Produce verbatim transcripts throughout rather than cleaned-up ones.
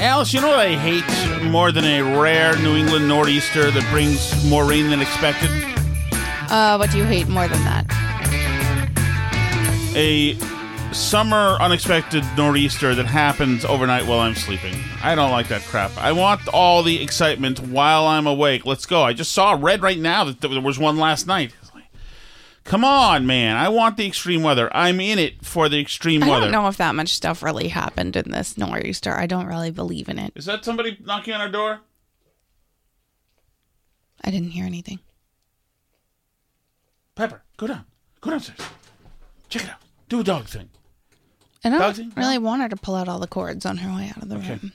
Alice, you know what I hate more than a rare New England nor'easter that brings more rain than expected? Uh, what do you hate more than that? A summer unexpected nor'easter that happens overnight while I'm sleeping. I don't like that crap. I want all the excitement while I'm awake. Let's go. I just saw red right now that there was one last night. Come on, man. I want the extreme weather. I'm in it for the extreme weather. I don't know if that much stuff really happened in this nor'easter. I don't really believe in it. Is that somebody knocking on our door? I didn't hear anything. Pepper, go down. Go downstairs. Check it out. Do a dog thing. I don't dog thing? really want her to pull out all the cords on her way out of the okay. room.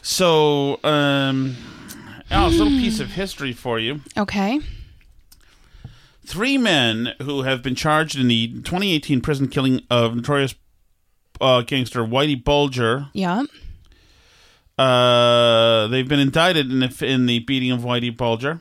So, um, Alice, hmm. little piece of history for you. Okay. Three men who have been charged in the twenty eighteen prison killing of notorious uh, gangster Whitey Bulger. Yeah. Uh, they've been indicted in the, in the beating of Whitey Bulger.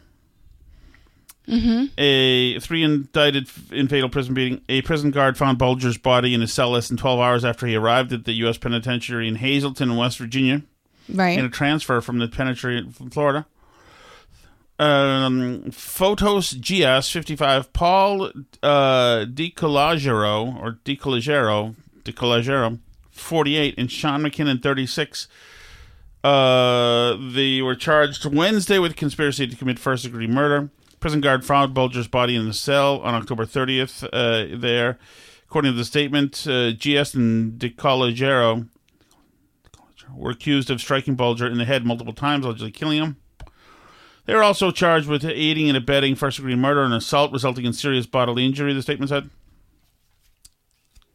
Mm-hmm. A three indicted in fatal prison beating. A prison guard found Bulger's body in his cell less than twelve hours after he arrived at the U S penitentiary in Hazelton, West Virginia. Right. In a transfer from the penitentiary from Florida. Um, Fotos Gias, fifty-five, Paul uh, DeCologero, or DeCologero, DeCologero, forty-eight, and Sean McKinnon, thirty-six. Uh, they were charged Wednesday with conspiracy to commit first-degree murder. Prison guard found Bulger's body in the cell on October thirtieth uh, there. According to the statement, uh, Gias and DeCologero were accused of striking Bulger in the head multiple times, allegedly killing him. They were also charged with aiding and abetting first-degree murder and assault resulting in serious bodily injury, the statement said.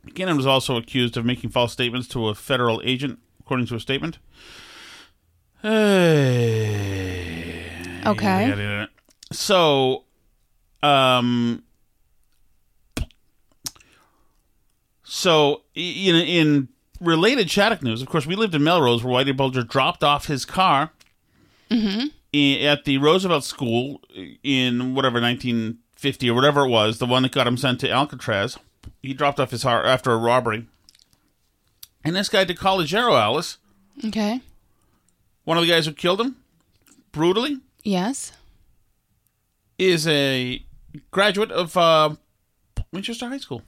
McKinnon was also accused of making false statements to a federal agent, according to a statement. Okay. So, um, so in, in related Shattuck news, of course, we lived in Melrose where Whitey Bulger dropped off his car. Mm-hmm. At the Roosevelt School in whatever nineteen fifty or whatever it was, the one that got him sent to Alcatraz, he dropped off his car after a robbery. And this guy DeCologero, Alice. Okay. One of the guys who killed him, brutally. Yes. Is a graduate of uh, Winchester High School.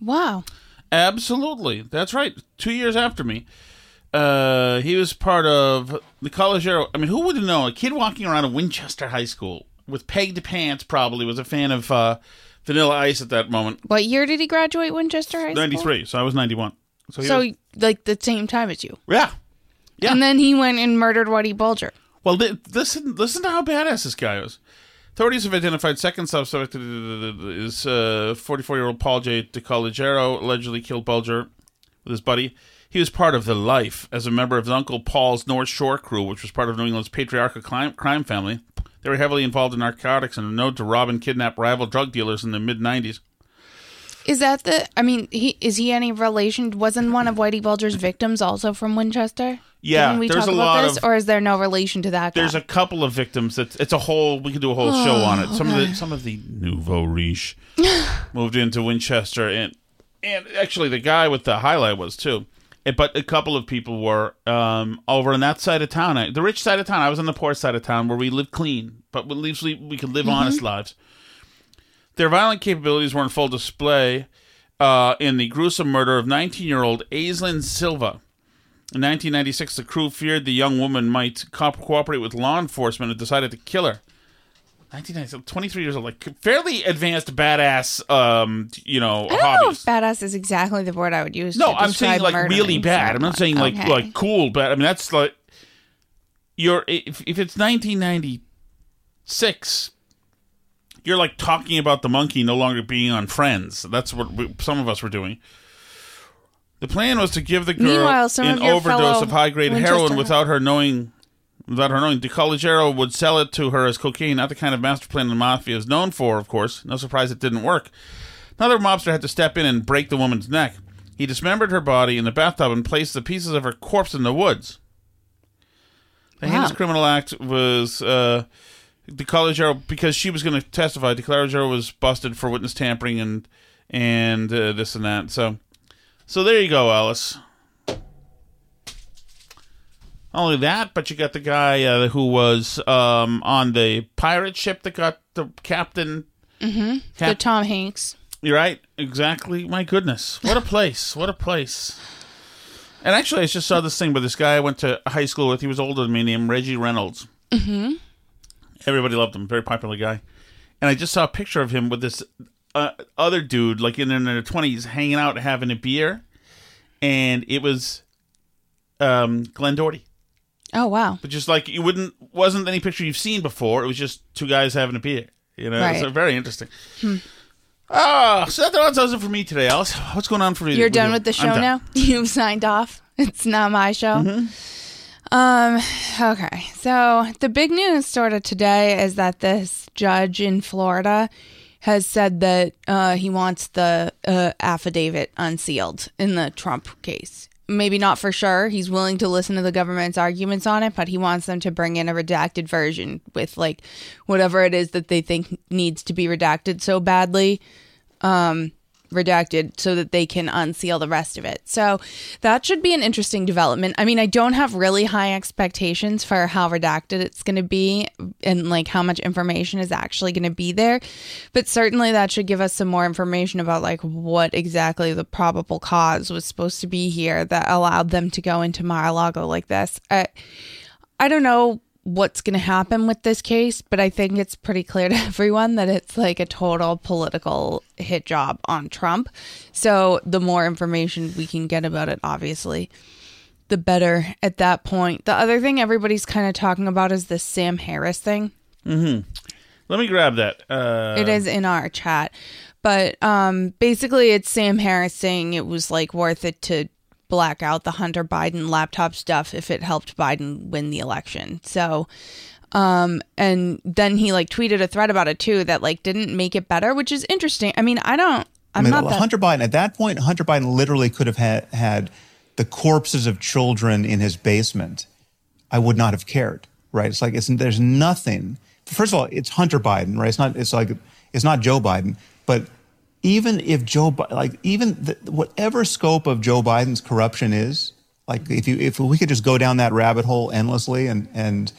Wow. Absolutely. That's right. Two years after me. Uh, he was part of the Collegero. I mean, who would have known? A kid walking around a Winchester High School with pegged pants probably was a fan of uh, Vanilla Ice at that moment. What year did he graduate Winchester High School? ninety-three, so I was ninety-one. So, he so was... like, the same time as you? Yeah. yeah. And then he went and murdered Whitey Bulger. Well, th- listen listen to how badass this guy was. Authorities have identified second suspect is uh, forty-four-year-old Paul J. DeCologero, allegedly killed Bulger with his buddy. He was part of the Life as a member of his Uncle Paul's North Shore crew, which was part of New England's patriarchal crime family. They were heavily involved in narcotics and were known to rob and kidnap rival drug dealers in the mid nineties. Is that the, I mean, he is he any relation? Wasn't one of Whitey Bulger's victims also from Winchester? Yeah. Didn't we there's talk a about lot this, of, or is there no relation to that guy? There's a couple of victims. It's, it's a whole, we can do a whole oh, show on it. Okay. Some of the some of the nouveau riche moved into Winchester, and and actually the guy with the highlight was too. But a couple of people were um, over on that side of town. I, the rich side of town. I was on the poor side of town where we lived clean, but we, lived, we could live mm-hmm. honest lives. Their violent capabilities were in full display uh, in the gruesome murder of nineteen-year-old Aislinn Silva. In nineteen ninety-six, the crew feared the young woman might co- cooperate with law enforcement and decided to kill her. nineteen ninety-six, twenty-three years old, like fairly advanced badass, um, you know, hobbies. I don't hobbies. know if badass is exactly the word I would use. No, to I'm saying like really bad. I'm not saying like okay. like cool, but I mean that's like you're if if it's nineteen ninety-six, you're like talking about the monkey no longer being on Friends. That's what we, some of us were doing. The plan was to give the girl an of overdose of high-grade heroin without her knowing. Without her knowing, DeCologero would sell it to her as cocaine, not the kind of master plan the mafia is known for, of course. No surprise it didn't work. Another mobster had to step in and break the woman's neck. He dismembered her body in the bathtub and placed the pieces of her corpse in the woods. The wow. heinous criminal act was uh, DeCologero, because she was going to testify, DeCologero was busted for witness tampering and and uh, this and that. So, so there you go, Alice. Not only that, but you got the guy uh, who was um, on the pirate ship that got the captain. Mm-hmm. Cap- the Tom Hanks. You're right. Exactly. My goodness. What a place. What a place. And actually, I just saw this thing with this guy I went to high school with. He was older than me, named Reggie Reynolds. Mm-hmm. Everybody loved him. Very popular guy. And I just saw a picture of him with this uh, other dude, like in, in their twenties, hanging out, having a beer. And it was um, Glenn Doherty. Oh, wow. But just like, it wouldn't, wasn't any picture you've seen before. It was just two guys having a beer. You know, right. It's very interesting. Hmm. Oh, so that does it for me today, Alice. What's going on for you? You're done with the show now? You've signed off? It's not my show? Mm-hmm. Um. Okay. So the big news sort of today is that this judge in Florida has said that uh, he wants the uh, affidavit unsealed in the Trump case. Maybe not for sure. He's willing to listen to the government's arguments on it, but he wants them to bring in a redacted version with like whatever it is that they think needs to be redacted so badly, um, redacted so that they can unseal the rest of it. So that should be an interesting development. I mean, I don't have really high expectations for how redacted it's going to be and like how much information is actually going to be there. But certainly that should give us some more information about like what exactly the probable cause was supposed to be here that allowed them to go into Mar-a-Lago like this. I, I don't know what's going to happen with this case, but I think it's pretty clear to everyone that it's like a total political hit job on Trump. So the more information we can get about it, obviously, the better at that point. The other thing everybody's kind of talking about is this Sam Harris thing. Mm-hmm. Let me grab that. Uh... It is in our chat. But um, basically, it's Sam Harris saying it was like worth it to black out the Hunter Biden laptop stuff if it helped Biden win the election. So, um, and then he like tweeted a thread about it too that like didn't make it better, which is interesting. I mean, I don't, I'm I mean, not that- Hunter Biden at that point, Hunter Biden literally could have had, had the corpses of children in his basement. I would not have cared, right? It's like, it's, there's nothing, first of all, it's Hunter Biden, right? It's not, it's like, it's not Joe Biden, but even if Joe, like even the, whatever scope of Joe Biden's corruption is, like if you if we could just go down that rabbit hole endlessly and and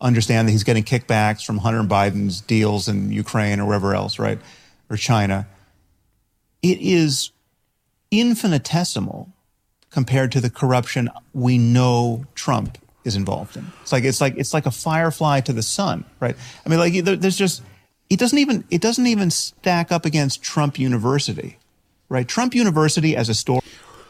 understand that he's getting kickbacks from Hunter Biden's deals in Ukraine or wherever else, right, or China, it is infinitesimal compared to the corruption we know Trump is involved in. It's like it's like it's like a firefly to the sun, right? I mean, like there, there's just. It doesn't even it doesn't even stack up against Trump University, right? Trump University as a story.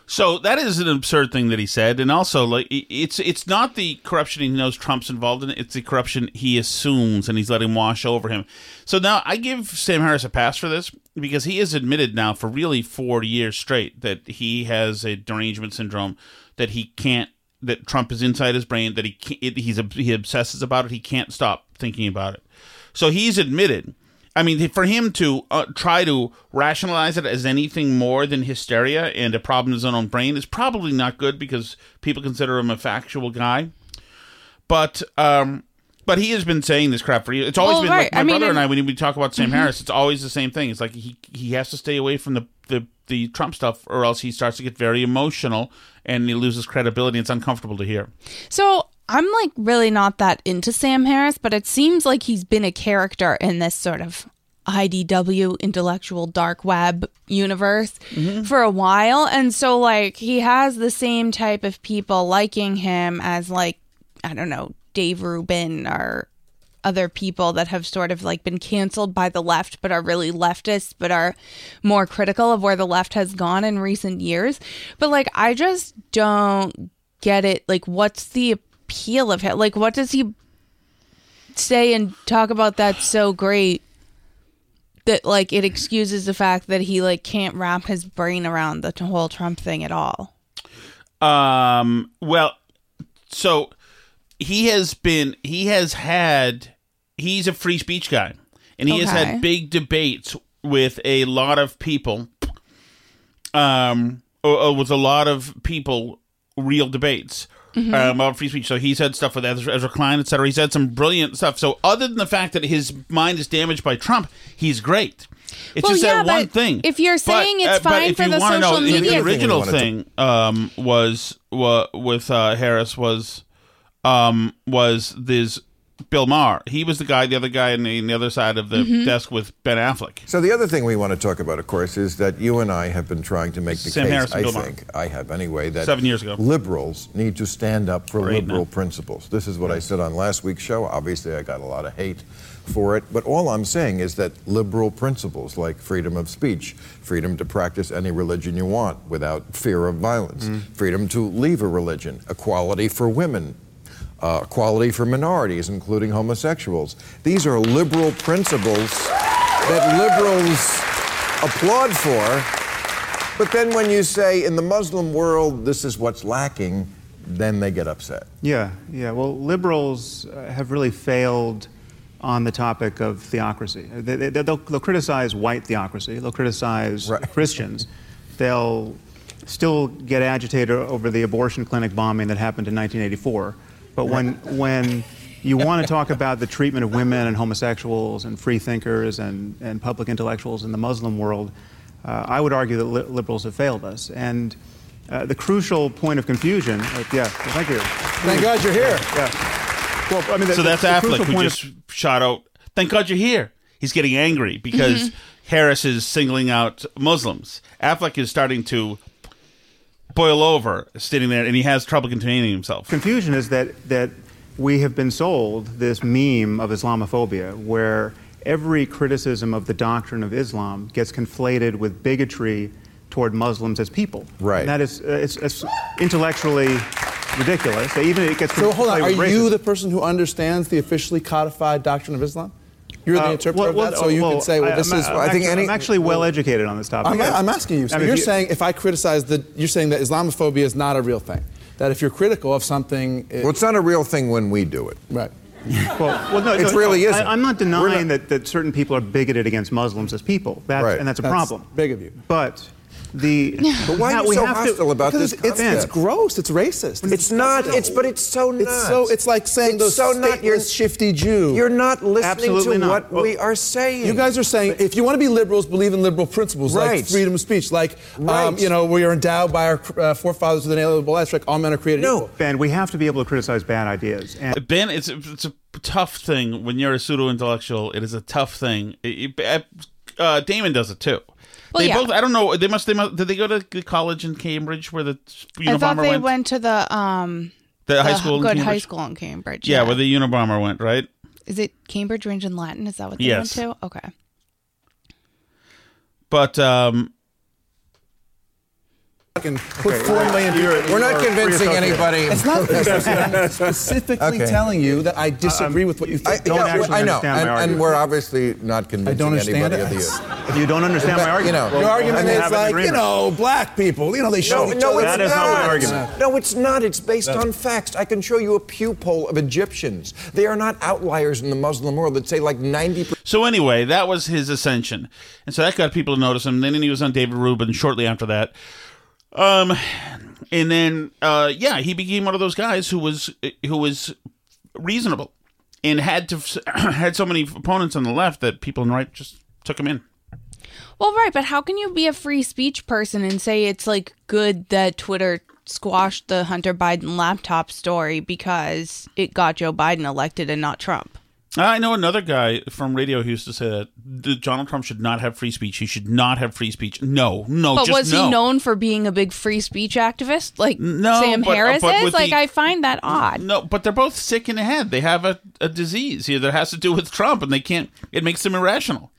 So that is an absurd thing that he said, and also like it's it's not the corruption he knows Trump's involved in; it's the corruption he assumes, and he's letting wash over him. So now I give Sam Harris a pass for this because he has admitted now for really four years straight that he has a derangement syndrome that he can't, that Trump is inside his brain, that he can't, it, he's he obsesses about it. He can't stop thinking about it. So he's admitted. I mean, for him to uh, try to rationalize it as anything more than hysteria and a problem in his own brain is probably not good because people consider him a factual guy. But um, but he has been saying this crap for years. It's always well, been right. like my I brother mean, and I, when we talk about Sam mm-hmm. Harris, it's always the same thing. It's like he he has to stay away from the, the, the Trump stuff or else he starts to get very emotional and he loses credibility. It's uncomfortable to hear. So I'm like really not that into Sam Harris, but it seems like he's been a character in this sort of I D W intellectual dark web universe mm-hmm. for a while. And so like he has the same type of people liking him as like, I don't know, Dave Rubin or other people that have sort of like been canceled by the left, but are really leftists, but are more critical of where the left has gone in recent years. But like, I just don't get it. Like, what's the appeal of him? Like, what does he say and talk about that's so great that like it excuses the fact that he like can't wrap his brain around the whole Trump thing at all? Um. Well, so. He has been, he has had, he's a free speech guy. And he okay. has had big debates with a lot of people, um, or, or with a lot of people, real debates mm-hmm. um, about free speech. So he's had stuff with Ezra Klein, et cetera. He's had some brilliant stuff. So other than the fact that his mind is damaged by Trump, he's great. It's well, just yeah, that one thing. If you're saying but, it's uh, fine for the social know, media. The original thing to- um, was, was, with uh, Harris was... Um, was this Bill Maher. He was the guy, the other guy on the, on the other side of the mm-hmm. desk with Ben Affleck. So the other thing we want to talk about, of course, is that you and I have been trying to make the Sam case, Harris I Bill think, Maher. I have anyway, that Seven years ago. liberals need to stand up for Great, liberal no. principles. This is what yeah. I said on last week's show. Obviously, I got a lot of hate for it. But all I'm saying is that liberal principles like freedom of speech, freedom to practice any religion you want without fear of violence, mm. freedom to leave a religion, equality for women, uh, equality for minorities, including homosexuals. These are liberal principles that liberals applaud for. But then when you say in the Muslim world, this is what's lacking, then they get upset. Yeah, yeah. Well, liberals uh, have really failed on the topic of theocracy. They, they, they'll, they'll criticize white theocracy. They'll criticize right. Christians. They'll still get agitated over the abortion clinic bombing that happened in nineteen eighty-four. But when when you want to talk about the treatment of women and homosexuals and free thinkers and, and public intellectuals in the Muslim world, uh, I would argue that li- liberals have failed us. And uh, the crucial point of confusion, uh, yeah, thank you. Thank God you're here. Yeah. yeah. Well, I mean, the, so that's the, the Affleck who just of- shot out, thank God you're here. He's getting angry because mm-hmm. Harris is singling out Muslims. Affleck is starting to boil over, sitting there, and he has trouble containing himself. Confusion is that, that we have been sold this meme of Islamophobia where every criticism of the doctrine of Islam gets conflated with bigotry toward Muslims as people. Right. And that is uh, it's, it's intellectually... ridiculous. They even it gets so hold on. Are racism. you the person who understands the officially codified doctrine of Islam? You're the uh, interpreter well, well, of that, so well, you can say, "Well, this I'm, is." I'm I think actually, any, I'm actually well educated on this topic. I'm, I'm asking you. So I mean, you're if you, saying if I criticize the, you're saying that Islamophobia is not a real thing. That if you're critical of something, it, well, it's not a real thing when we do it, right? well, well, no, it no, really no, isn't. I, I'm not denying not, that, that certain people are bigoted against Muslims as people, that's, right. and that's a that's problem. Big of you, but. The, but why are you so hostile to, about this? It's, it's gross. It's racist. It's not. It's but it's so not. It's so. It's like saying it's those so statements, shifty Jew. You're not listening Absolutely to not. what well, we are saying. You guys are saying but, if you want to be liberals, believe in liberal principles right. like freedom of speech, like right. um, you know we are endowed by our uh, forefathers with an inalienable rights. Like all men are created no. equal. Ben, we have to be able to criticize bad ideas. And- Ben, it's it's a tough thing when you're a pseudo-intellectual. It is a tough thing. It, it, uh, Damon does it too. Well, they yeah. both. I don't know. They must. They must. Did they go to the college in Cambridge where the Unabomber I thought they went? went to the um the, the high school. Good in high school in Cambridge. Yeah, yeah, where the Unabomber went. Right. Is it Cambridge Range in Latin? Is that what they yes. went to? Okay. But um, Put okay, four million people. You're, We're not convincing anybody. It's not I'm specifically okay. telling you that I disagree um, with what you think. I don't yeah, actually I know, understand and, my argument. And we're obviously not convincing anybody of the If you don't understand fact, my argument, you know, well, your argument is like, you know, black people, you know, they show no, each no, other. That is not my argument. No, it's not. It's based no. on facts. I can show you a Pew poll of Egyptians. They are not outliers in the Muslim world that say like ninety percent. So anyway, that was his ascension. And so that got people to notice him. And then he was on David Rubin shortly after that. Um, and then, uh, yeah, he became one of those guys who was, who was reasonable and had to, had so many opponents on the left that people on the right just took him in. Well, right. But how can you be a free speech person and say it's like good that Twitter squashed the Hunter Biden laptop story because it got Joe Biden elected and not Trump? I know another guy from radio who used to say that Donald Trump should not have free speech. He should not have free speech. No, no, but just was no. he known for being a big free speech activist like no, Sam but, Harris but is? Like, the, I find that odd. No, but they're both sick in the head. They have a, a disease here that has to do with Trump, and they can't. It makes them irrational.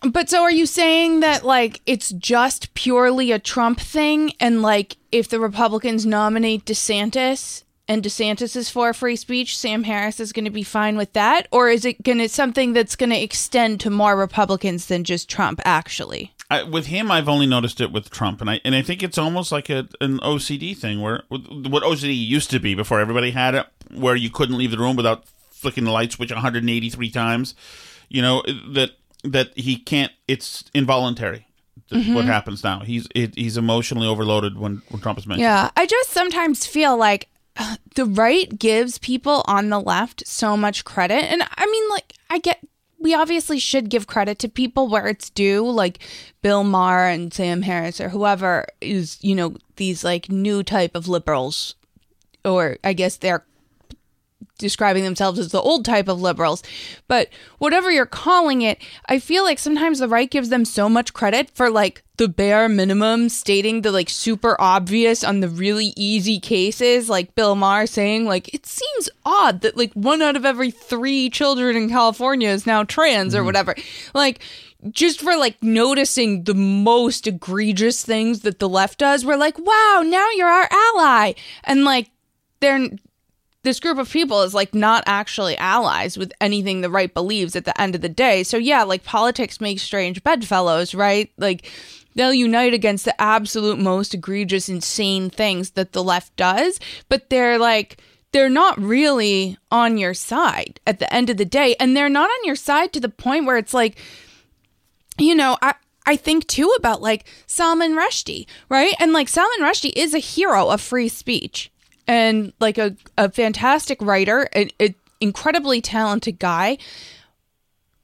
But so are you saying that, like, it's just purely a Trump thing, and, like, if the Republicans nominate DeSantis and DeSantis is for free speech, Sam Harris is going to be fine with that? Or is it going to something that's going to extend to more Republicans than just Trump, actually? I, with him, I've only noticed it with Trump. And I and I think it's almost like a, an O C D thing, where what O C D used to be before everybody had it, where you couldn't leave the room without flicking the light switch one hundred eighty-three times. You know, that that he can't, it's involuntary. Mm-hmm. What happens now. He's it, he's emotionally overloaded when, when Trump is mentioned. Yeah, I just sometimes feel like the right gives people on the left so much credit. And I mean, like, I get, we obviously should give credit to people where it's due, like Bill Maher and Sam Harris or whoever is, you know, these like new type of liberals, or I guess they're describing themselves as the old type of liberals. But whatever you're calling it, I feel like sometimes the right gives them so much credit for like the bare minimum, stating the like super obvious on the really easy cases, like Bill Maher saying like, it seems odd that like one out of every three children in California is now trans mm-hmm. or whatever. Like, just for like noticing the most egregious things that the left does, we're like, wow, now you're our ally. And like, they're this group of people is like not actually allies with anything the right believes at the end of the day. So yeah, like politics makes strange bedfellows, right? Like they'll unite against the absolute most egregious, insane things that the left does, but they're like, they're not really on your side at the end of the day. And they're not on your side to the point where it's like, you know, I, I think, too, about like Salman Rushdie, right? And like Salman Rushdie is a hero of free speech. And like a, a fantastic writer, an incredibly talented guy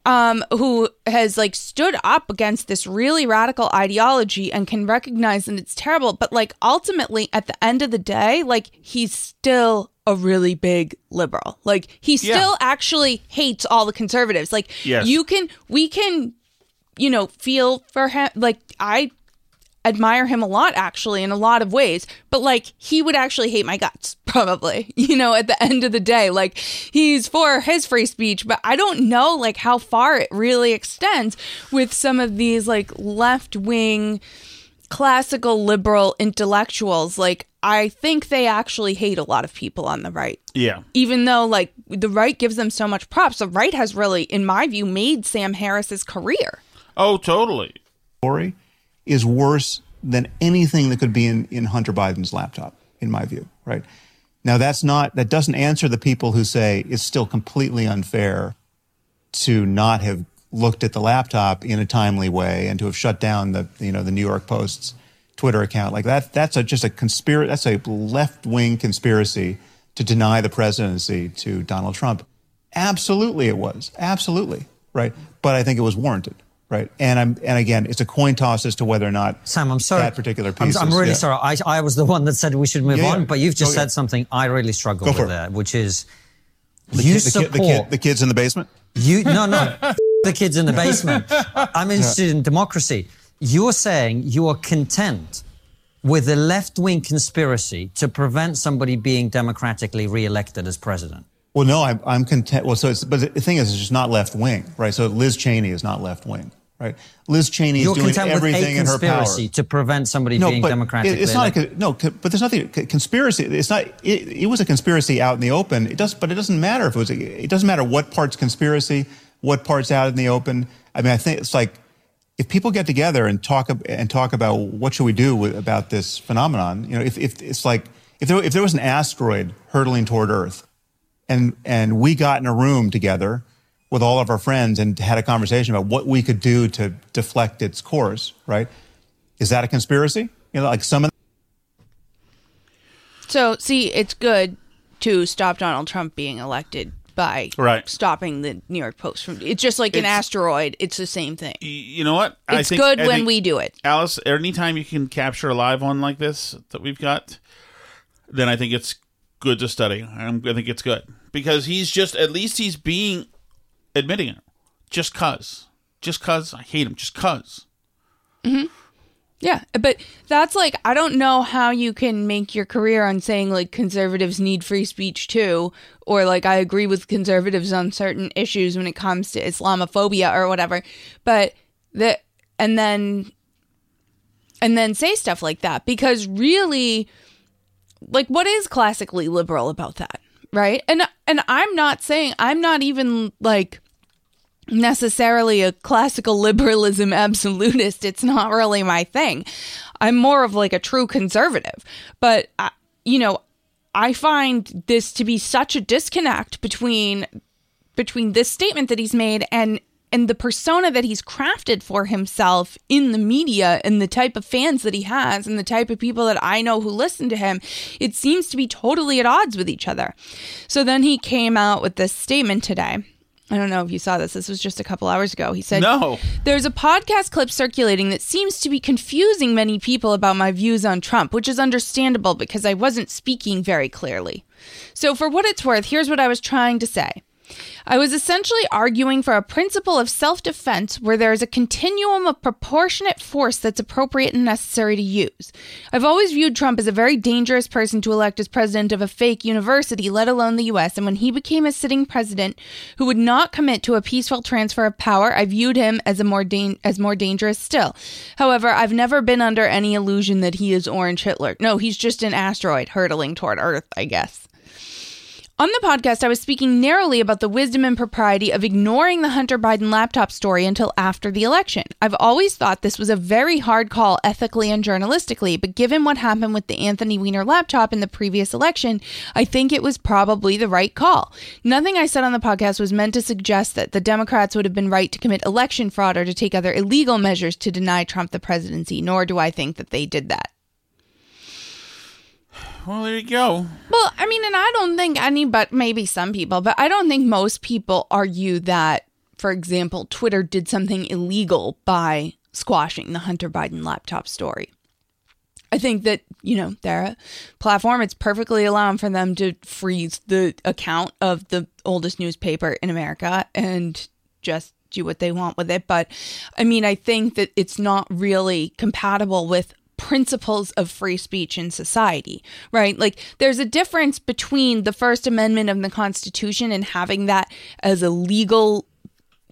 um, who has like stood up against this really radical ideology and can recognize that it's terrible. But like ultimately, at the end of the day, like he's still a really big liberal. Like he still yeah. actually hates all the conservatives. Like yes. you can we can, you know, feel for him. Like I admire him a lot, actually, in a lot of ways, but like he would actually hate my guts, probably, you know, at the end of the day. Like he's for his free speech, but I don't know like how far it really extends with some of these like left-wing classical liberal intellectuals. Like I think they actually hate a lot of people on the right. Yeah. Even though like the right gives them so much props, the right has really, in my view, made Sam Harris's career. Oh, totally. Corey? Is worse than anything that could be in, in Hunter Biden's laptop, in my view, right? Now, that's not, that doesn't answer the people who say it's still completely unfair to not have looked at the laptop in a timely way and to have shut down the, you know, the New York Post's Twitter account. Like that, that's a, just a conspiracy, that's a left-wing conspiracy to deny the presidency to Donald Trump. Absolutely it was, absolutely, right? But I think it was warranted. Right. And I'm and again, it's a coin toss as to whether or not Sam, I'm sorry. that particular piece. I'm, I'm really yeah. sorry. I, I was the one that said we should move yeah, yeah. on. But you've just oh, said yeah. something I really struggle with it. there, which is the you kid, support the, kid, the, kid, the kids in the basement. You No, no, the kids in the basement. I'm interested yeah. in democracy. You're saying you are content with a left wing conspiracy to prevent somebody being democratically reelected as president. Well, no, I'm, I'm content. Well, so it's but the thing is, it's just not left wing. Right. So Liz Cheney is not left wing. Right. Liz Cheney You're is doing everything in her power. Conspiracy to prevent somebody no, being democratically it, it's not elected. A, no, but there's nothing conspiracy. It's not. It, it was a conspiracy out in the open. It does, but it doesn't matter if it was. A, it doesn't matter what part's conspiracy, what part's out in the open. I mean, I think it's like if people get together and talk and talk about what should we do with, about this phenomenon. You know, if if it's like if there if there was an asteroid hurtling toward Earth, and and we got in a room together with all of our friends and had a conversation about what we could do to deflect its course, right? Is that a conspiracy? You know, like some of the- So, see, it's good to stop Donald Trump being elected by right. stopping the New York Post from... It's just like it's, an asteroid. It's the same thing. You know what? I it's think, good I when we do it. Alice, anytime you can capture a live one like this that we've got, then I think it's good to study. I think it's good. Because he's just... At least he's being... admitting it, just cause, just cause I hate him, just cause. Mm-hmm. Yeah, but that's like I don't know how you can make your career on saying like conservatives need free speech too, or like I agree with conservatives on certain issues when it comes to Islamophobia or whatever. But the and then and then say stuff like that because really, like, what is classically liberal about that? Right. And and I'm not saying I'm not even like necessarily a classical liberalism absolutist. It's not really my thing. I'm more of like a true conservative. But, I, you know, I find this to be such a disconnect between between this statement that he's made and and the persona that he's crafted for himself in the media and the type of fans that he has and the type of people that I know who listen to him. It seems to be totally at odds with each other. So then he came out with this statement today. I don't know if you saw this. This was just a couple hours ago. He said, "No. There's a podcast clip circulating that seems to be confusing many people about my views on Trump, which is understandable because I wasn't speaking very clearly. So for what it's worth, here's what I was trying to say. I was essentially arguing for a principle of self-defense where there is a continuum of proportionate force that's appropriate and necessary to use. I've always viewed Trump as a very dangerous person to elect as president of a fake university, let alone the U S, and when he became a sitting president who would not commit to a peaceful transfer of power, I viewed him as a more da- as more dangerous still. However, I've never been under any illusion that he is Orange Hitler. No, he's just an asteroid hurtling toward Earth, I guess. On the podcast, I was speaking narrowly about the wisdom and propriety of ignoring the Hunter Biden laptop story until after the election. I've always thought this was a very hard call ethically and journalistically, but given what happened with the Anthony Weiner laptop in the previous election, I think it was probably the right call. Nothing I said on the podcast was meant to suggest that the Democrats would have been right to commit election fraud or to take other illegal measures to deny Trump the presidency, nor do I think that they did that." Well, there you go. Well, I mean, and I don't think any, but maybe some people, but I don't think most people argue that, for example, Twitter did something illegal by squashing the Hunter Biden laptop story. I think that, you know, they're a platform. It's perfectly allowed for them to freeze the account of the oldest newspaper in America and just do what they want with it. But I mean, I think that it's not really compatible with principles of free speech in society, right? Like there's a difference between the First Amendment of the Constitution and having that as a legal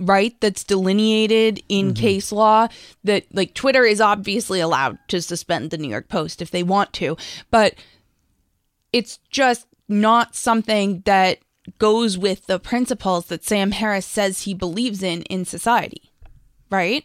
right that's delineated in mm-hmm. case law that like Twitter is obviously allowed to suspend the New York Post if they want to, but it's just not something that goes with the principles that Sam Harris says he believes in in society, right?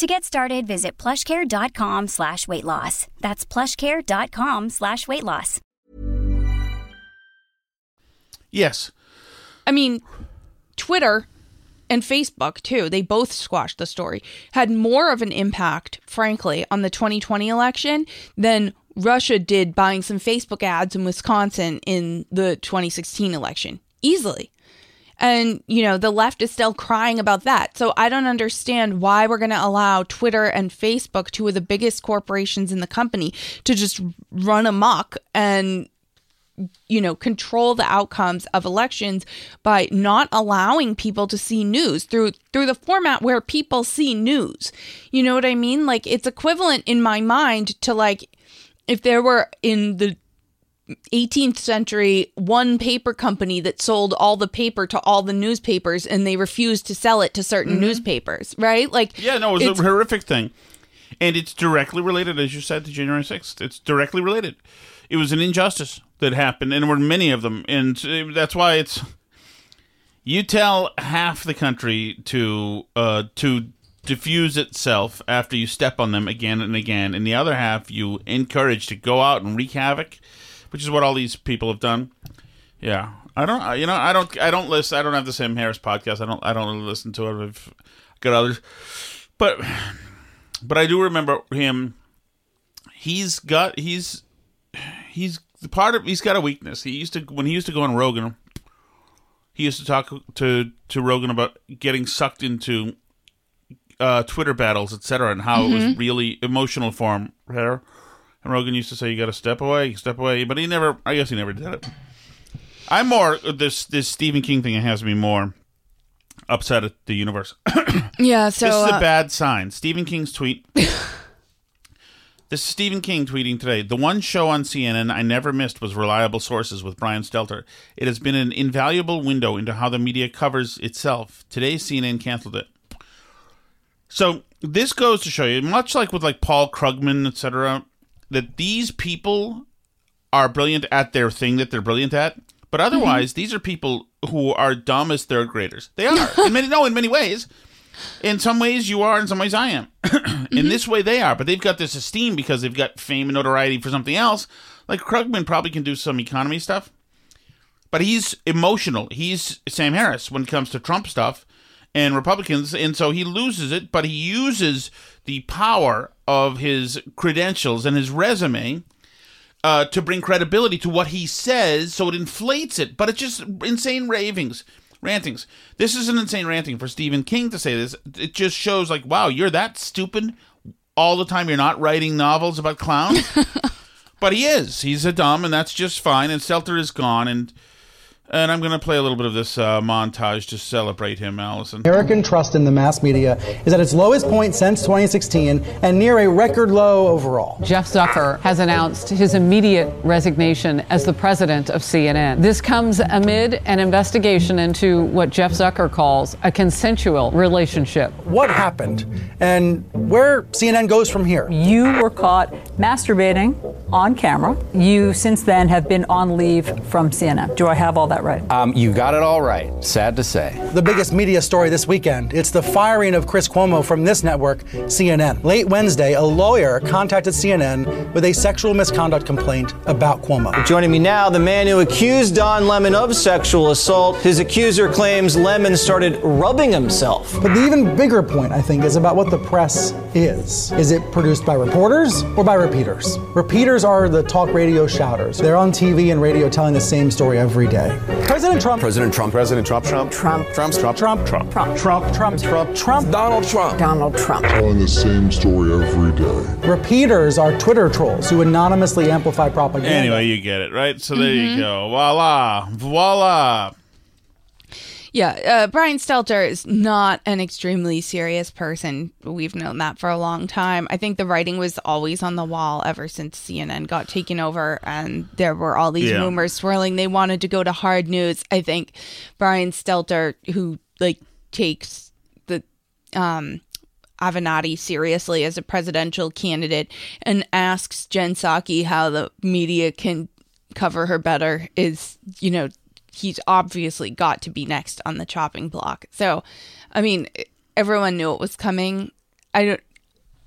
To get started, visit plushcare.com slash weight loss. That's plushcare.com slash weight loss. Yes. I mean, Twitter and Facebook, too, they both squashed the story, had more of an impact, frankly, on the twenty twenty election than Russia did buying some Facebook ads in Wisconsin in the twenty sixteen election. Easily. And, you know, the left is still crying about that. So I don't understand why we're going to allow Twitter and Facebook, two of the biggest corporations in the company, to just run amok and, you know, control the outcomes of elections by not allowing people to see news through through the format where people see news. You know what I mean? Like, it's equivalent in my mind to, like, if there were in the eighteenth century one paper company that sold all the paper to all the newspapers and they refused to sell it to certain mm-hmm. newspapers, right? Like, yeah, no, it was a horrific thing. And it's directly related, as you said, to January sixth. It's directly related. It was an injustice that happened, and there were many of them. And that's why it's, you tell half the country to uh, to diffuse itself after you step on them again and again, and the other half you encourage to go out and wreak havoc, which is what all these people have done. Yeah, I don't, you know, I don't, I don't listen. I don't have the Sam Harris podcast. I don't, I don't listen to it. I've got others, but but I do remember him. He's got he's he's part of he's got a weakness. He used to when he used to go on Rogan. He used to talk to to Rogan about getting sucked into uh, Twitter battles, et cetera, and how mm-hmm. it was really emotional for him. Right? And Rogan used to say, you got to step away, step away. But he never, I guess he never did it. I'm more, this this Stephen King thing has me more upset at the universe. Yeah, so. This is uh, a bad sign. Stephen King's tweet. This is Stephen King tweeting today. The one show on C N N I never missed was Reliable Sources with Brian Stelter. It has been an invaluable window into how the media covers itself. Today, C N N canceled it. So this goes to show you, much like with like Paul Krugman, et cetera, that these people are brilliant at their thing that they're brilliant at, but otherwise, mm-hmm. these are people who are dumb as third graders. They are. in many, no, in many ways. In some ways, you are. In some ways, I am. in mm-hmm. this way, they are. But they've got this esteem because they've got fame and notoriety for something else. Like Krugman probably can do some economy stuff, but he's emotional. He's Sam Harris when it comes to Trump stuff and Republicans, and so he loses it, but he uses the power of his credentials and his resume uh, to bring credibility to what he says, so it inflates it. But it's just insane ravings, rantings. This is an insane ranting for Stephen King to say this. It just shows, like, wow, you're that stupid all the time. You're not writing novels about clowns. But he is. He's a dumb, and that's just fine. And Stelter is gone, and... And I'm going to play a little bit of this uh, montage to celebrate him, Allison. American trust in the mass media is at its lowest point since twenty sixteen and near a record low overall. Jeff Zucker has announced his immediate resignation as the president of C N N. This comes amid an investigation into what Jeff Zucker calls a consensual relationship. What happened and where C N N goes from here? You were caught masturbating on camera. You since then have been on leave from C N N. Do I have all that right? Um, you got it all right. Sad to say. The biggest media story this weekend. It's the firing of Chris Cuomo from this network, C N N. Late Wednesday, a lawyer contacted C N N with a sexual misconduct complaint about Cuomo. Joining me now, the man who accused Don Lemon of sexual assault. His accuser claims Lemon started rubbing himself. But the even bigger point, I think, is about what the press is. Is it produced by reporters or by repeaters? Repeaters are the talk radio shouters. They're on T V and radio telling the same story every day. President Trump. President Trump. President Trump. Trump. Trump. Trump. Trump. Trump. Trump. Trump. Trump. Trump. Trump. Trump. Donald Trump. Donald Trump. Telling the same story every day. Repeaters are Twitter trolls who anonymously amplify propaganda. Anyway, you get it, right? So there mm-hmm. you go. Voila. Voila. Yeah, uh, Brian Stelter is not an extremely serious person. We've known that for a long time. I think the writing was always on the wall ever since C N N got taken over and there were all these yeah. rumors swirling. They wanted to go to hard news. I think Brian Stelter, who like takes the um, Avenatti seriously as a presidential candidate and asks Jen Psaki how the media can cover her better is, you know, he's obviously got to be next on the chopping block. So, I mean, everyone knew it was coming. I don't,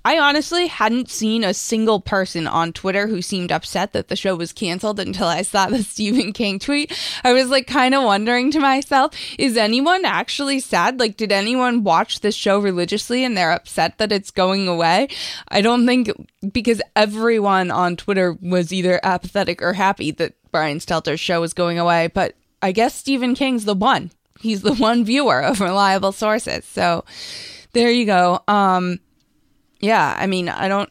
I honestly hadn't seen a single person on Twitter who seemed upset that the show was canceled until I saw the Stephen King tweet. I was like kind of wondering to myself, is anyone actually sad? Like, did anyone watch this show religiously and they're upset that it's going away? I don't think, because everyone on Twitter was either apathetic or happy that Brian Stelter's show was going away. But I guess Stephen King's the one. He's the one viewer of Reliable Sources. So there you go. Um, yeah, I mean, I don't,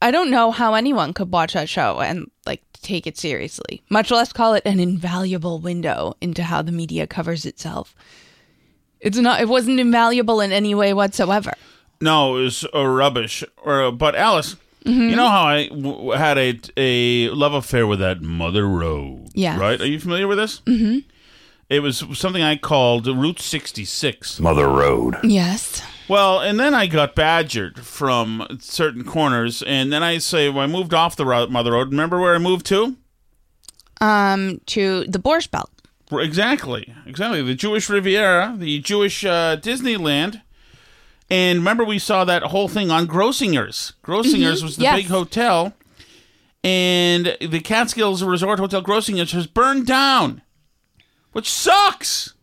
I don't know how anyone could watch that show and like take it seriously, much less call it an invaluable window into how the media covers itself. It's not, it wasn't invaluable in any way whatsoever. No, it was uh, rubbish. Or, uh, but Alice, mm-hmm. you know how I w- had a, a love affair with that Mother Road, yes. right? Are you familiar with this? Mm-hmm. It was something I called Route sixty-six. Mother Road. Yes. Well, and then I got badgered from certain corners, and then I say, well, I moved off the route, Mother Road. Remember where I moved to? Um, to the Borscht Belt. Exactly. Exactly. The Jewish Riviera, the Jewish uh, Disneyland. And remember we saw that whole thing on Grossinger's. Grossinger's mm-hmm. was the yes. big hotel, and the Catskills Resort Hotel Grossinger's was burned down. Which sucks!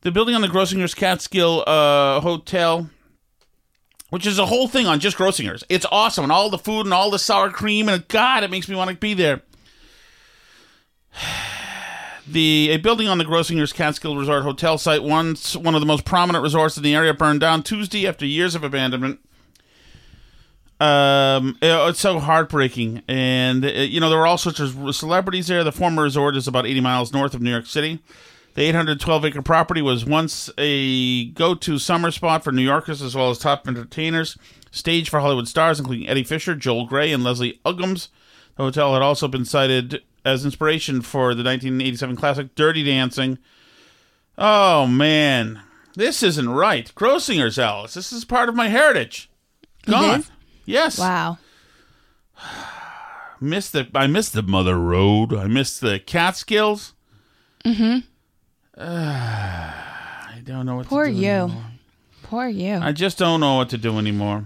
The building on the Grossinger's Catskill uh, Hotel, which is a whole thing on just Grossinger's. It's awesome, and all the food and all the sour cream, and God, it makes me want to be there. The a building on the Grossinger's Catskill Resort Hotel site, once one of the most prominent resorts in the area, burned down Tuesday after years of abandonment. Um, it's so heartbreaking, and uh, you know there were all sorts of celebrities there. The former resort is about eighty miles north of New York City. The eight hundred twelve acre property was once a go-to summer spot for New Yorkers as well as top entertainers, stage for Hollywood stars including Eddie Fisher, Joel Grey, and Leslie Uggams. The hotel had also been cited as inspiration for the nineteen eighty-seven classic Dirty Dancing. Oh man, this isn't right. Grossinger's, Alice. This is part of my heritage. Gone. Mm-hmm. Yes. Wow. Missed the I missed the Mother Road. I missed the Catskills. Mm-hmm. Uh, I don't know what Poor to do you. Anymore. Poor you. I just don't know what to do anymore.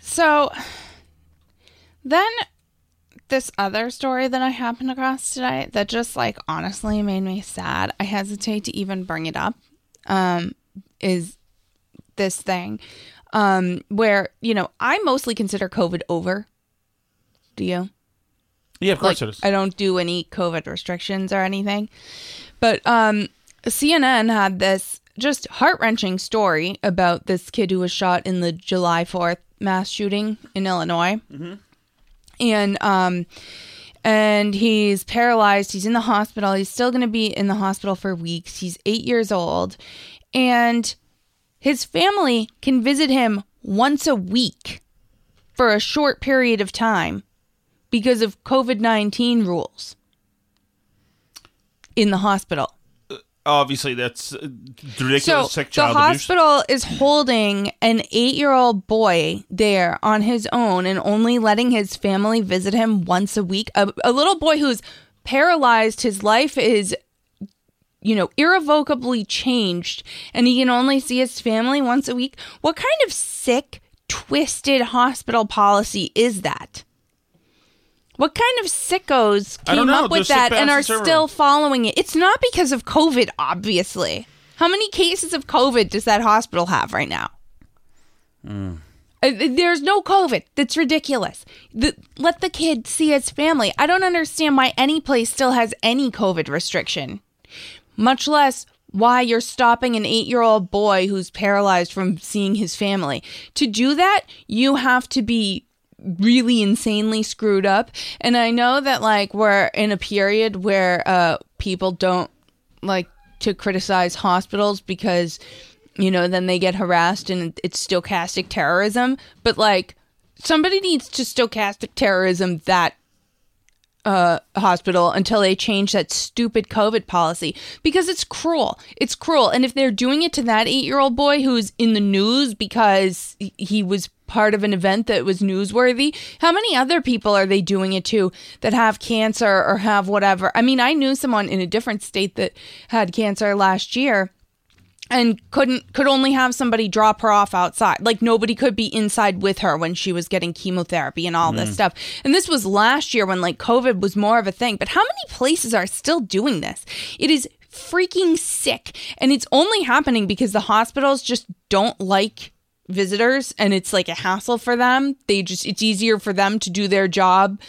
So, then this other story that I happened across today that just, like, honestly made me sad. I hesitate to even bring it up. Um, is this thing. Um, where, you know, I mostly consider COVID over. Do you? Yeah, of course like, it is. I don't do any COVID restrictions or anything. But um, C N N had this just heart-wrenching story about this kid who was shot in the July fourth mass shooting in Illinois. Mm-hmm. And, um, and he's paralyzed. He's in the hospital. He's still going to be in the hospital for weeks. He's eight years old. And his family can visit him once a week for a short period of time because of COVID nineteen rules in the hospital. Obviously, that's ridiculous. So sick child the hospital abuse. Is holding an eight-year-old boy there on his own and only letting his family visit him once a week. A, a little boy who's paralyzed, his life is you know, irrevocably changed, and he can only see his family once a week. What kind of sick, twisted hospital policy is that? What kind of sickos came up with that and are still following it? It's not because of COVID, obviously. How many cases of COVID does that hospital have right now? Mm. There's no COVID. That's ridiculous. The, let the kid see his family. I don't understand why any place still has any COVID restriction. Much less why you're stopping an eight-year-old boy who's paralyzed from seeing his family. To do that, you have to be really insanely screwed up. And I know that, like, we're in a period where uh, people don't like to criticize hospitals because, you know, then they get harassed and it's stochastic terrorism. But, like, somebody needs to stochastic terrorism that Uh, hospital until they change that stupid COVID policy because it's cruel. It's cruel. And if they're doing it to that eight-year-old boy who's in the news because he was part of an event that was newsworthy, how many other people are they doing it to that have cancer or have whatever? I mean, I knew someone in a different state that had cancer last year and couldn't could only have somebody drop her off outside. Like, nobody could be inside with her when she was getting chemotherapy and all mm. this stuff. And this was last year when, like, COVID was more of a thing. But how many places are still doing this? It is freaking sick. And it's only happening because the hospitals just don't like visitors, and it's like a hassle for them. They just, it's easier for them to do their job,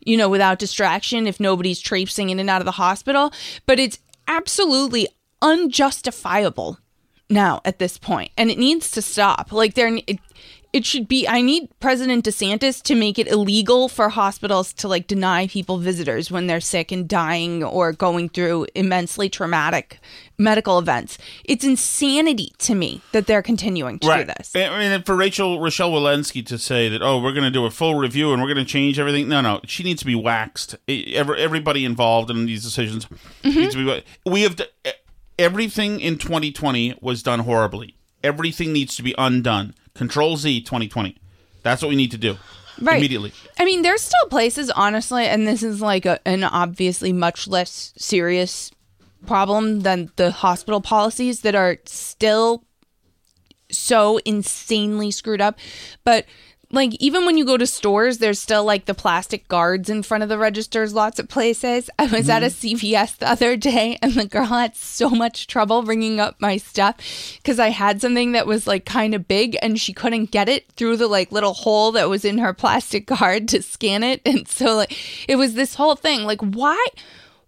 you know, without distraction if nobody's traipsing in and out of the hospital. But it's absolutely unjustifiable now at this point, and it needs to stop. Like, there, it, it should be, I need President DeSantis to make it illegal for hospitals to, like, deny people visitors when they're sick and dying or going through immensely traumatic medical events. It's insanity to me that they're continuing to right. do this. I mean, and for Rachel Rochelle Walensky to say that, oh, we're going to do a full review and we're going to change everything. No, no, she needs to be waxed. Everybody involved in these decisions mm-hmm. needs to be. We have everything in twenty twenty was done horribly. Everything needs to be undone. Control Z twenty twenty. That's what we need to do. Right. Immediately. I mean, there's still places, honestly, and this is like a, an obviously much less serious problem than the hospital policies, that are still so insanely screwed up. But, like, even when you go to stores, there's still, like, the plastic guards in front of the registers lots of places. I was mm-hmm. at a C V S the other day, and the girl had so much trouble bringing up my stuff because I had something that was, like, kind of big, and she couldn't get it through the, like, little hole that was in her plastic guard to scan it. And so, like, it was this whole thing. Like, why...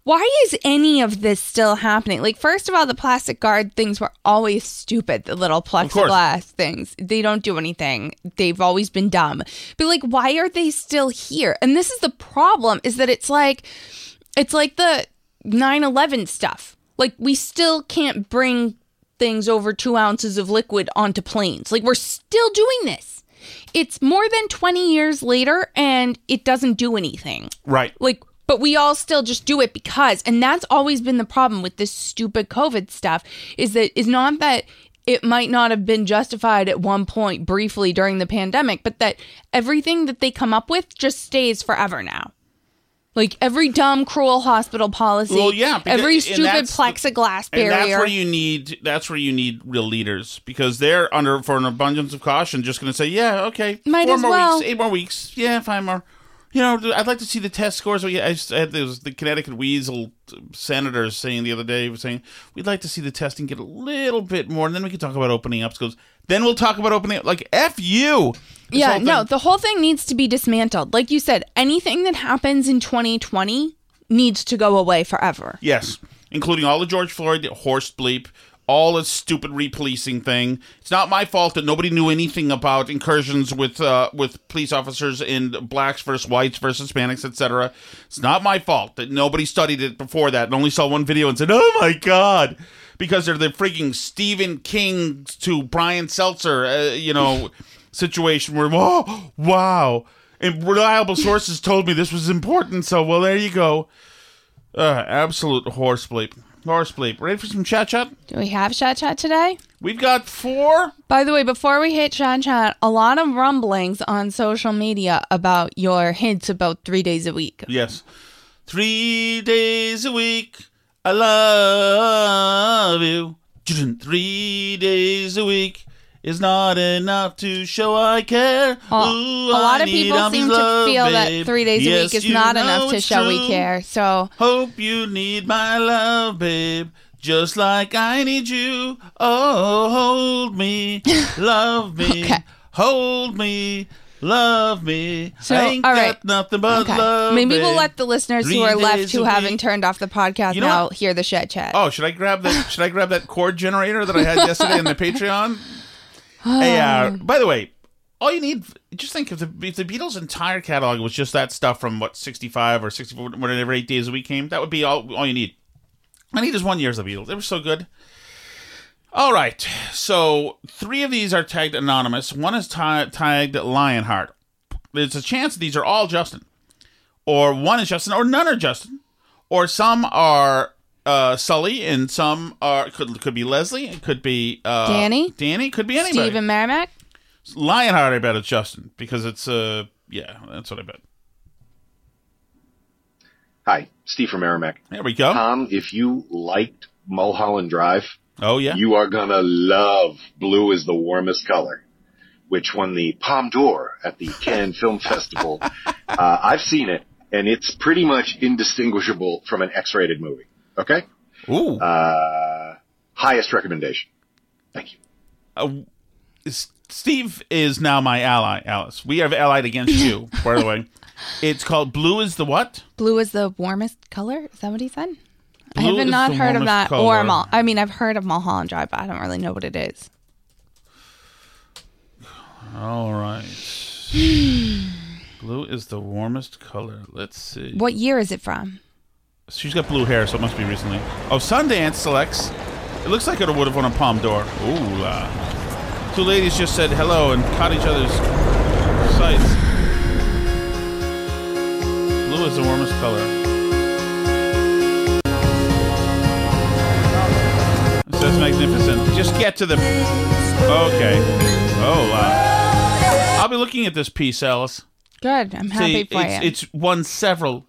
Why is any of this still happening? Like, first of all, the plastic guard things were always stupid. The little plexiglass things. They don't do anything. They've always been dumb. But, like, why are they still here? And this is the problem, is that it's like, it's like the nine eleven stuff. Like, we still can't bring things over two ounces of liquid onto planes. Like, we're still doing this. It's more than twenty years later, and it doesn't do anything. Right. Like, but we all still just do it because, and that's always been the problem with this stupid COVID stuff, is that is not that it might not have been justified at one point briefly during the pandemic, but that everything that they come up with just stays forever now. Like, every dumb, cruel hospital policy, well, yeah, because, every stupid plexiglass barrier. And that's where you need, that's where you need real leaders, because they're, under for an abundance of caution, just going to say, yeah, okay, might four more well. weeks, eight more weeks, yeah, five more. You know, I'd like to see the test scores. I had those, the Connecticut Weasel senators saying the other day, he was saying, we'd like to see the testing get a little bit more, and then we can talk about opening up schools. Then we'll talk about opening up. Like, F you. This yeah, no, the whole thing needs to be dismantled. Like you said, anything that happens in twenty twenty needs to go away forever. Yes, including all the George Floyd, the horse bleep, all the stupid repolicing thing. It's not my fault that nobody knew anything about incursions with uh, with police officers in blacks versus whites versus Hispanics, et cetera. It's not my fault that nobody studied it before that and only saw one video and said, oh my God, because they're the freaking Stephen King to Brian Stelter, uh, you know, situation where, oh, wow, and reliable sources told me this was important, so, well, there you go. Uh, absolute horse bleep. Horse bleep. Ready for some chat chat? Do we have chat chat today? We've got four. By the way, before we hit chat chat, a lot of rumblings on social media about your hints about three days a week. Yes. Three days a week. I love you. Three days a week is not enough to show I care. Ooh, a lot I of people seem love, to feel babe. That three days yes, a week is not enough to show true. We care. So hope you need my love, babe, just like I need you. Oh, hold me, love me, okay. Hold me, love me. So, I ain't all right. got nothing but okay. love, maybe babe. We'll let the listeners three who are left who haven't turned off the podcast you know now what? Hear the chat chat. Oh, should I grab that? Should I grab that chord generator that I had yesterday on the Patreon? Hey, uh, by the way, all you need, just think, if the, if the Beatles' entire catalog was just that stuff from, what, sixty-five or sixty-four, whenever eight days a week came, that would be all all you need. I need is one year's of the Beatles. They were so good. All right. So three of these are tagged anonymous. One is t- tagged Lionheart. There's a chance these are all Justin. Or one is Justin, or none are Justin. Or some are... Uh, Sully, and some are could could be Leslie, it could be uh, Danny, Danny could be anybody. Stephen Merrimack, Lionheart. I bet it's Justin because it's uh yeah, that's what I bet. Hi, Steve from Merrimack. There we go. Tom, if you liked Mulholland Drive, Oh, yeah. You are going to love Blue is the Warmest Color, which won the Palme d'Or at the Cannes Film Festival. Uh, I've seen it, and it's pretty much indistinguishable from an X-rated movie. Okay? Ooh. Uh, highest recommendation. Thank you. Uh, Steve is now my ally, Alice. We have allied against you, by the way. It's called Blue is the what? Blue is the Warmest Color? Is that what he said? Blue I have not heard of that. Color. Or Mul- I mean, I've heard of Mulholland Drive, but I don't really know what it is. All right. Blue is the warmest color. Let's see. What year is it from? She's got blue hair, so it must be recently. Oh, Sundance selects. It looks like it would have won a Palme d'Or. Ooh, la. Two ladies just said hello and caught each other's sights. Blue is the warmest color. That's magnificent. Just get to the... Okay. Oh, wow. I'll be looking at this piece, Alice. Good. I'm happy See, for it's, you. It's won several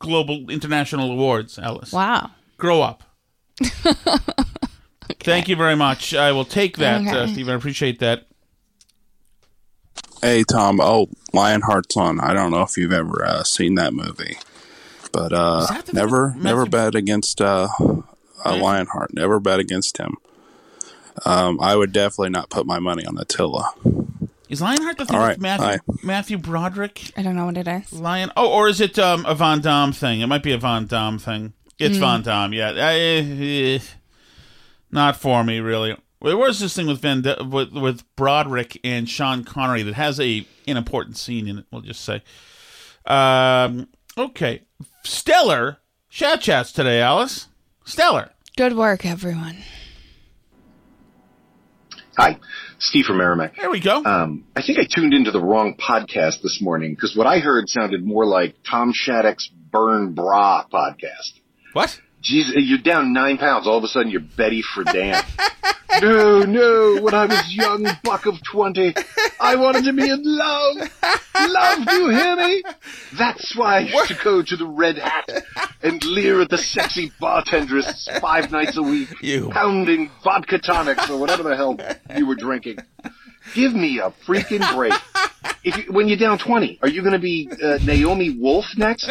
global international awards, Alice. Wow. Grow up. Okay. Thank you very much. I will take that, okay. uh, Stephen. I appreciate that. Hey, Tom. Oh, Lionheart's on. I don't know if you've ever uh, seen that movie. But uh, that never, movie? never bet against... Uh, Uh, Lionheart. Never bet against him. Um, I would definitely not put my money on Attila. Is Lionheart the thing right, with Matthew, Matthew Broderick? I don't know what it is. Lion. Oh, or is it um, a Van Damme thing? It might be a Van Damme thing. It's mm. Van Damme, yeah. I, uh, not for me, really. There was this thing with, Van De- with with Broderick and Sean Connery that has a an important scene in it, we'll just say. Um, okay. Stellar Chat Chats today, Alice. Stellar. Good work, everyone. Hi, Steve from Merrimack. There we go. Um, I think I tuned into the wrong podcast this morning because what I heard sounded more like Tom Shattuck's Burn Bra podcast. What? Jeez, you're down nine pounds. All of a sudden, you're Betty Friedan. no, no, when I was young, buck of twenty, I wanted to be in love. Love, do you hear me? That's why I used to go to the Red Hat and leer at the sexy bartenders five nights a week, you. pounding vodka tonics or whatever the hell you were drinking. Give me a freaking break. If you, when you're down twenty, are you going to be uh, Naomi Wolf next?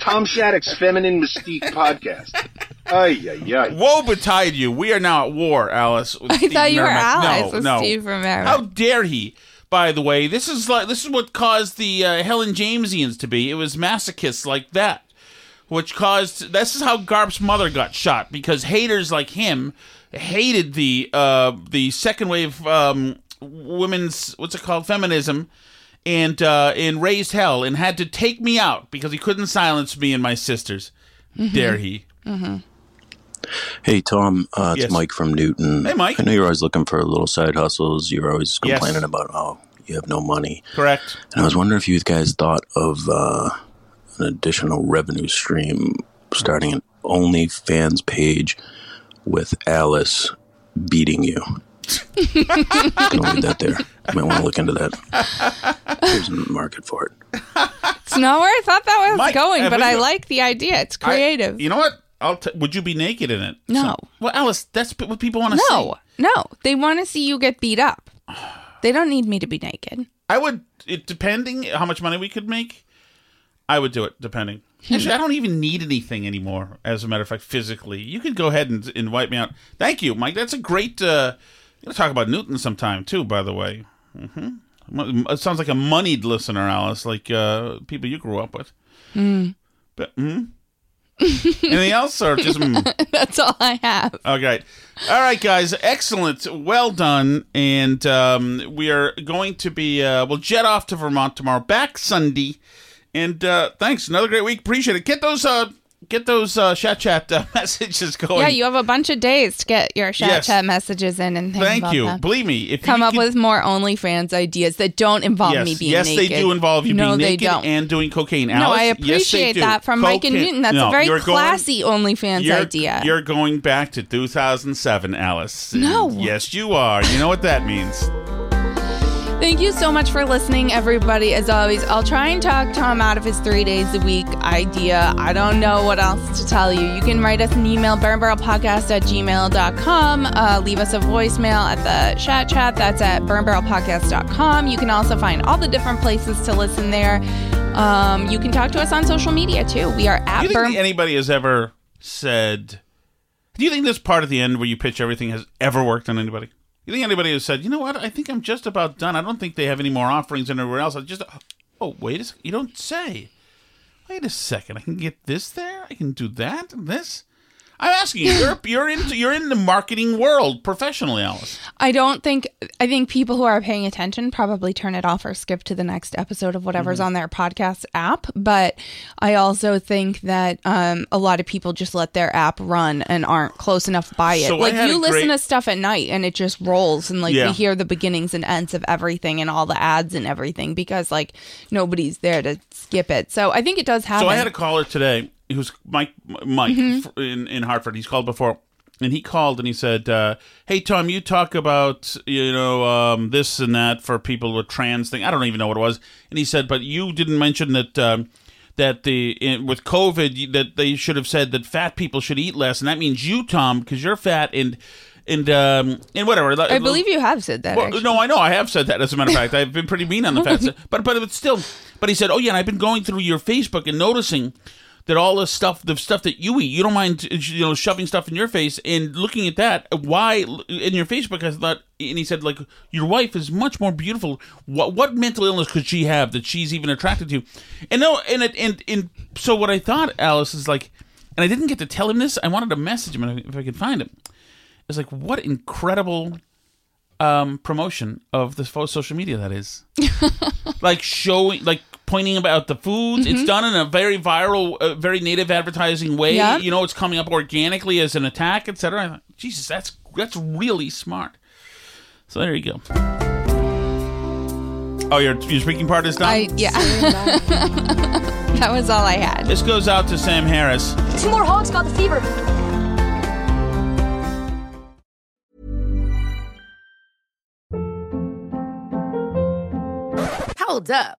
Tom Shattuck's Feminine Mystique podcast. Ay, ay, ay. Woe betide you. We are now at war, Alice. I Steve thought you Merrimack. were allies no, with no. Steve from Merrimack. How dare he, by the way. This is like this is what caused the uh, Helen Jamesians to be. It was masochists like that, which caused... This is how Garp's mother got shot, because haters like him hated the, uh, the second wave... Um, women's what's it called feminism and uh and raised hell and had to take me out because he couldn't silence me and my sisters. Mm-hmm. Dare he. Mm-hmm. Hey Tom, uh it's yes. Mike from Newton. Hey Mike, I know you're always looking for little side hustles. You're always complaining yes. about oh you have no money. Correct. And I was wondering if you guys thought of uh an additional revenue stream, starting an OnlyFans page with Alice beating you. I'm gonna leave that there. You might want to look into that. There's a market for it. It's not where I thought that was Mike, going, but I know. Like the idea. It's creative. I, you know what? I'll t- would you be naked in it? No. So, well, Alice, that's what people want to no, see. No, no, they want to see you get beat up. They don't need me to be naked. I would. It, depending how much money we could make, I would do it. Depending. Actually, I don't even need anything anymore. As a matter of fact, physically, you could go ahead and, and wipe me out. Thank you, Mike. That's a great. Uh, We'll talk about Newton sometime, too, by the way. Mm-hmm. It sounds like a moneyed listener, Alice, like uh, people you grew up with. Mm. But, mm? Anything else? Or just mm? That's all I have. All right. All right, guys. Excellent. Well done. And um, we are going to be, uh, we'll jet off to Vermont tomorrow, back Sunday. And uh, thanks. Another great week. Appreciate it. Get those uh Get those uh, Chat Chat uh, messages going. Yeah, you have a bunch of days to get your Chat yes. Chat messages in and things Thank about you. Them. Believe me. If Come you up can... with more OnlyFans ideas that don't involve yes. me being yes, naked. Yes, they do involve you no, being naked don't. and doing cocaine. Alice, no, I appreciate yes, that from cocaine. Mike and Newton. That's no, a very classy going, OnlyFans you're, idea. You're going back to two thousand seven, Alice. No. Yes, you are. You know what that means. Thank you so much for listening, everybody. As always, I'll try and talk Tom out of his three days a week idea. I don't know what else to tell you. You can write us an email, burn barrel podcast at gmail dot com. Uh, leave us a voicemail at the chat chat. That's at burn barrel podcast dot com. You can also find all the different places to listen there. Um, you can talk to us on social media, too. We are at burn... Do you think burn- anybody has ever said... Do you think this part at the end where you pitch everything has ever worked on anybody? You think anybody who said, you know what, I think I'm just about done. I don't think they have any more offerings anywhere else. I just, oh, wait a second. You don't say. Wait a second. I can get this there. I can do that and this. I'm asking you, you're, you're, into, you're in the marketing world professionally, Alice. I don't think, I think people who are paying attention probably turn it off or skip to the next episode of whatever's mm-hmm. on their podcast app. But I also think that um, a lot of people just let their app run and aren't close enough by it. So like you listen great... to stuff at night and it just rolls and like yeah. we hear the beginnings and ends of everything and all the ads and everything because like nobody's there to skip it. So I think it does happen. So I had a caller today. It was Mike, Mike mm-hmm. in, in Hartford. He's called before. And he called and he said, uh, hey, Tom, you talk about, you know, um, this and that for people with trans thing. I don't even know what it was. And he said, but you didn't mention that um, that the in, with COVID that they should have said that fat people should eat less. And that means you, Tom, because you're fat and and um, and whatever. I believe you have said that. Well, no, I know. I have said that. As a matter of fact, I've been pretty mean on the fat side. But, but it's still. But he said, oh, yeah, and I've been going through your Facebook and noticing that all the stuff, the stuff that you eat, you don't mind, you know, shoving stuff in your face and looking at that. Why in your Facebook? I thought, and he said, like, your wife is much more beautiful. What what mental illness could she have that she's even attracted to? And no, and it, and and so what I thought, Alice, is like, and I didn't get to tell him this. I wanted to message him if I could find him. It's like, what incredible um, promotion of the social media that is, like showing, like. Pointing about the foods, mm-hmm. it's done in a very viral, uh, very native advertising way. Yeah. You know, it's coming up organically as an attack, et cetera. I thought, Jesus, that's that's really smart. So there you go. Oh, your your speaking part is done. I, yeah, that was all I had. This goes out to Sam Harris. Two more hogs got the fever. Hold up.